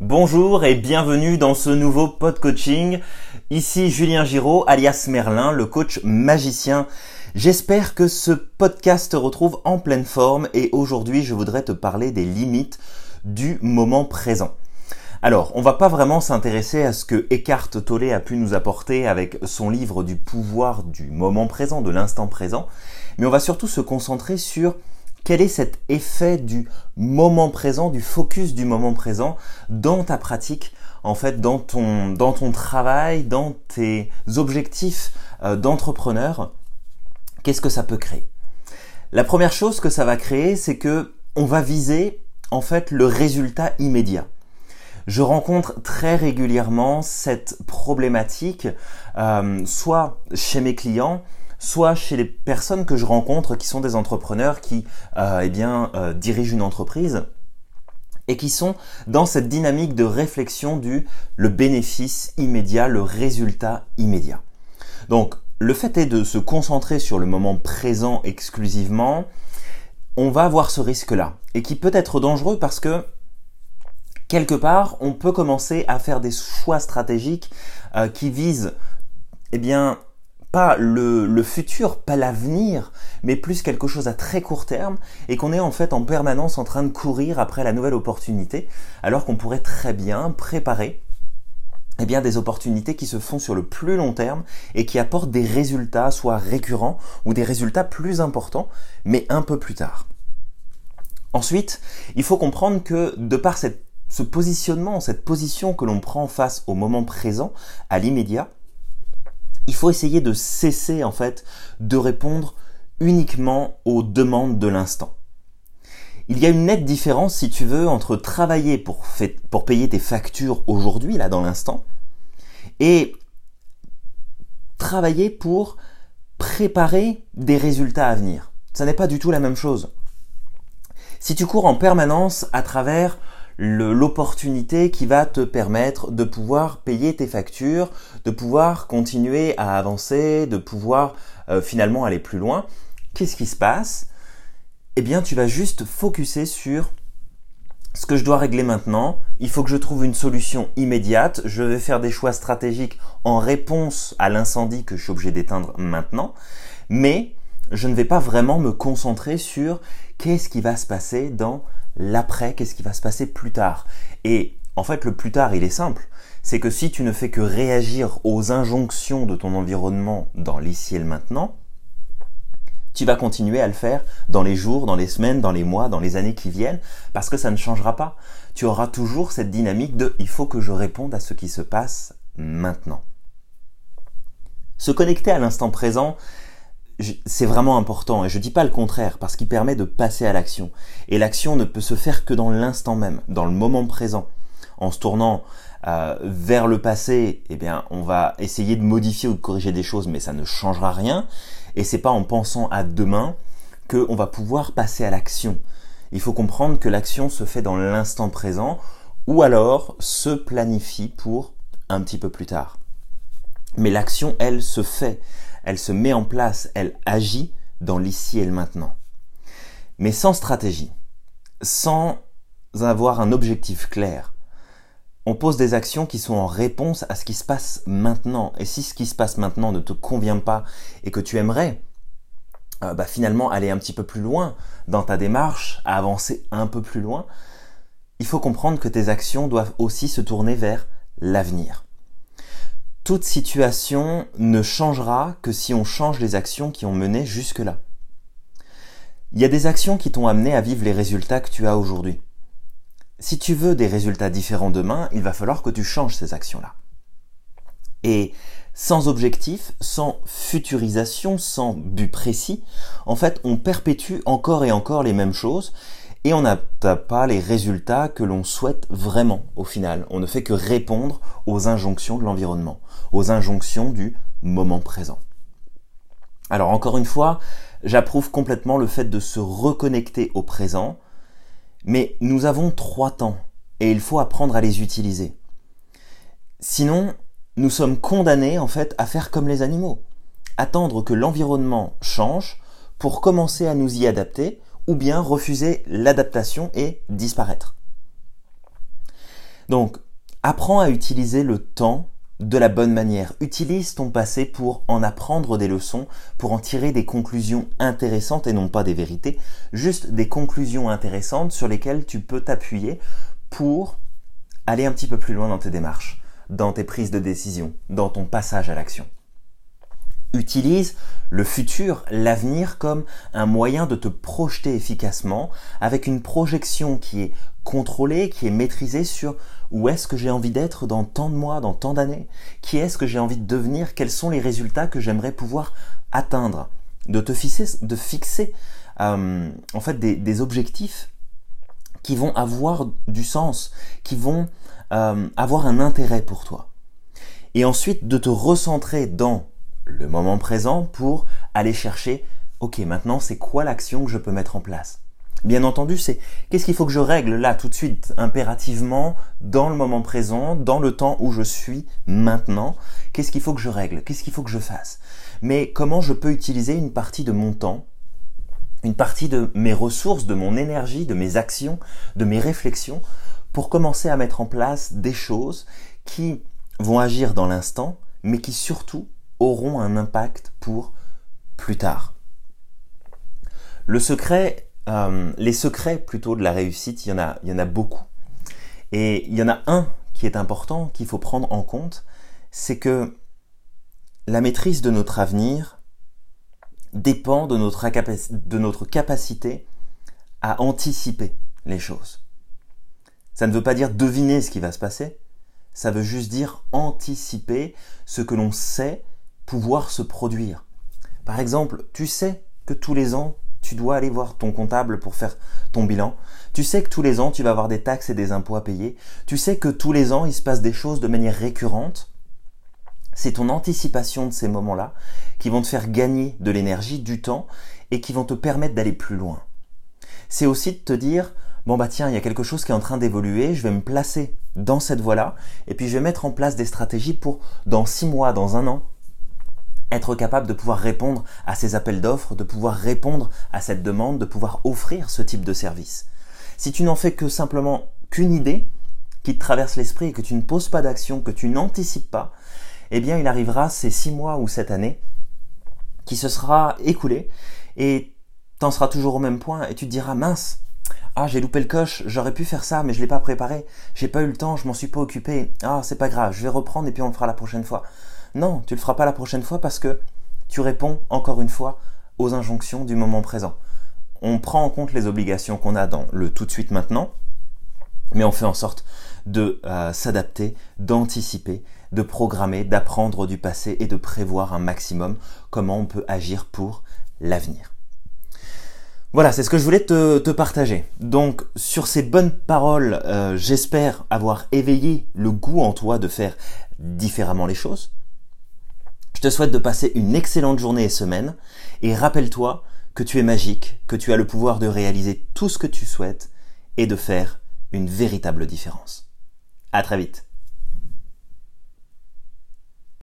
Bonjour et bienvenue dans ce nouveau pod coaching. Ici Julien Giraud, alias Merlin, le coach magicien. J'espère que ce podcast te retrouve en pleine forme et aujourd'hui je voudrais te parler des limites du moment présent. Alors, on va pas vraiment s'intéresser à ce que Eckhart Tolle a pu nous apporter avec son livre du pouvoir du moment présent, de l'instant présent, mais on va surtout se concentrer sur quel est cet effet du moment présent, du focus du moment présent dans ta pratique, en fait, dans ton travail, dans tes objectifs d'entrepreneur. Qu'est-ce que ça peut créer? La première chose que ça va créer, c'est que on va viser en fait le résultat immédiat. Je rencontre très régulièrement cette problématique, soit chez mes clients, soit chez les personnes que je rencontre qui sont des entrepreneurs qui dirigent une entreprise et qui sont dans cette dynamique de réflexion du le bénéfice immédiat, le résultat immédiat. Donc le fait est de se concentrer sur le moment présent exclusivement, on va avoir ce risque-là et qui peut être dangereux parce que quelque part on peut commencer à faire des choix stratégiques qui visent pas le futur, pas l'avenir, mais plus quelque chose à très court terme et qu'on est en fait en permanence en train de courir après la nouvelle opportunité alors qu'on pourrait très bien préparer des opportunités qui se font sur le plus long terme et qui apportent des résultats soit récurrents ou des résultats plus importants mais un peu plus tard. Ensuite, il faut comprendre que de par ce positionnement, cette position que l'on prend face au moment présent, à l'immédiat, il faut essayer de cesser en fait de répondre uniquement aux demandes de l'instant. Il y a une nette différence, si tu veux, entre travailler pour payer tes factures aujourd'hui, là dans l'instant, et travailler pour préparer des résultats à venir. Ça n'est pas du tout la même chose. Si tu cours en permanence à travers l'opportunité qui va te permettre de pouvoir payer tes factures, de pouvoir continuer à avancer, de pouvoir finalement aller plus loin. Qu'est-ce qui se passe? Eh bien, tu vas juste focuser sur ce que je dois régler maintenant. Il faut que je trouve une solution immédiate. Je vais faire des choix stratégiques en réponse à l'incendie que je suis obligé d'éteindre maintenant. Mais je ne vais pas vraiment me concentrer sur qu'est-ce qui va se passer dans l'après, qu'est-ce qui va se passer plus tard. Et en fait, le plus tard, il est simple. C'est que si tu ne fais que réagir aux injonctions de ton environnement dans l'ici et le maintenant, tu vas continuer à le faire dans les jours, dans les semaines, dans les mois, dans les années qui viennent, parce que ça ne changera pas. Tu auras toujours cette dynamique de « il faut que je réponde à ce qui se passe maintenant ». Se connecter à l'instant présent, c'est vraiment important et je dis pas le contraire parce qu'il permet de passer à l'action. Et l'action ne peut se faire que dans l'instant même, dans le moment présent. En se tournant vers le passé, on va essayer de modifier ou de corriger des choses, mais ça ne changera rien. Et c'est pas en pensant à demain qu'on va pouvoir passer à l'action. Il faut comprendre que l'action se fait dans l'instant présent ou alors se planifie pour un petit peu plus tard. Mais l'action, elle, se fait. Elle se met en place, elle agit dans l'ici et le maintenant. Mais sans stratégie, sans avoir un objectif clair, on pose des actions qui sont en réponse à ce qui se passe maintenant. Et si ce qui se passe maintenant ne te convient pas et que tu aimerais finalement aller un petit peu plus loin dans ta démarche, à avancer un peu plus loin, il faut comprendre que tes actions doivent aussi se tourner vers l'avenir. Toute situation ne changera que si on change les actions qui ont mené jusque-là. Il y a des actions qui t'ont amené à vivre les résultats que tu as aujourd'hui. Si tu veux des résultats différents demain, il va falloir que tu changes ces actions-là. Et sans objectif, sans futurisation, sans but précis, en fait, on perpétue encore et encore les mêmes choses et on n'a pas les résultats que l'on souhaite vraiment au final. On ne fait que répondre aux injonctions de l'environnement, aux injonctions du moment présent. Alors encore une fois, j'approuve complètement le fait de se reconnecter au présent, mais nous avons 3 temps et il faut apprendre à les utiliser. Sinon, nous sommes condamnés en fait à faire comme les animaux, attendre que l'environnement change pour commencer à nous y adapter ou bien refuser l'adaptation et disparaître. Donc, apprends à utiliser le temps de la bonne manière. Utilise ton passé pour en apprendre des leçons, pour en tirer des conclusions intéressantes et non pas des vérités, juste des conclusions intéressantes sur lesquelles tu peux t'appuyer pour aller un petit peu plus loin dans tes démarches, dans tes prises de décision, dans ton passage à l'action. Utilise le futur, l'avenir, comme un moyen de te projeter efficacement avec une projection qui est contrôlée, qui est maîtrisée sur où est-ce que j'ai envie d'être dans tant de mois, dans tant d'années, qui est-ce que j'ai envie de devenir, quels sont les résultats que j'aimerais pouvoir atteindre, de fixer en fait des objectifs qui vont avoir du sens, qui vont avoir un intérêt pour toi. Et ensuite, de te recentrer dans le moment présent pour aller chercher « Ok, maintenant, c'est quoi l'action que je peux mettre en place ?» Bien entendu, c'est « Qu'est-ce qu'il faut que je règle là, tout de suite, impérativement, dans le moment présent, dans le temps où je suis maintenant ? Qu'est-ce qu'il faut que je règle ? Qu'est-ce qu'il faut que je fasse ?» Mais comment je peux utiliser une partie de mon temps, une partie de mes ressources, de mon énergie, de mes actions, de mes réflexions, pour commencer à mettre en place des choses qui vont agir dans l'instant, mais qui surtout auront un impact pour plus tard. Les secrets de la réussite, il y en a beaucoup. Et il y en a un qui est important, qu'il faut prendre en compte, c'est que la maîtrise de notre avenir dépend de notre capacité à anticiper les choses. Ça ne veut pas dire deviner ce qui va se passer, ça veut juste dire anticiper ce que l'on sait pouvoir se produire. Par exemple, tu sais que tous les ans, tu dois aller voir ton comptable pour faire ton bilan. Tu sais que tous les ans, tu vas avoir des taxes et des impôts à payer. Tu sais que tous les ans, il se passe des choses de manière récurrente. C'est ton anticipation de ces moments-là qui vont te faire gagner de l'énergie, du temps et qui vont te permettre d'aller plus loin. C'est aussi de te dire « Bon bah tiens, il y a quelque chose qui est en train d'évoluer, je vais me placer dans cette voie-là et puis je vais mettre en place des stratégies pour, dans 6 mois, dans 1 an, être capable de pouvoir répondre à ces appels d'offres, de pouvoir répondre à cette demande, de pouvoir offrir ce type de service. » Si tu n'en fais que simplement qu'une idée qui te traverse l'esprit et que tu ne poses pas d'action, que tu n'anticipes pas, eh bien il arrivera ces 6 mois ou cette année qui se sera écoulé et t'en seras toujours au même point et tu te diras « Mince, ah j'ai loupé le coche, j'aurais pu faire ça mais je l'ai pas préparé, j'ai pas eu le temps, je m'en suis pas occupé, ah c'est pas grave, je vais reprendre et puis on le fera la prochaine fois. » Non, tu ne le feras pas la prochaine fois parce que tu réponds encore une fois aux injonctions du moment présent. On prend en compte les obligations qu'on a dans le tout de suite maintenant, mais on fait en sorte de s'adapter, d'anticiper, de programmer, d'apprendre du passé et de prévoir un maximum comment on peut agir pour l'avenir. Voilà, c'est ce que je voulais te partager. Donc, sur ces bonnes paroles, j'espère avoir éveillé le goût en toi de faire différemment les choses. Je te souhaite de passer une excellente journée et semaine et rappelle-toi que tu es magique, que tu as le pouvoir de réaliser tout ce que tu souhaites et de faire une véritable différence. À très vite.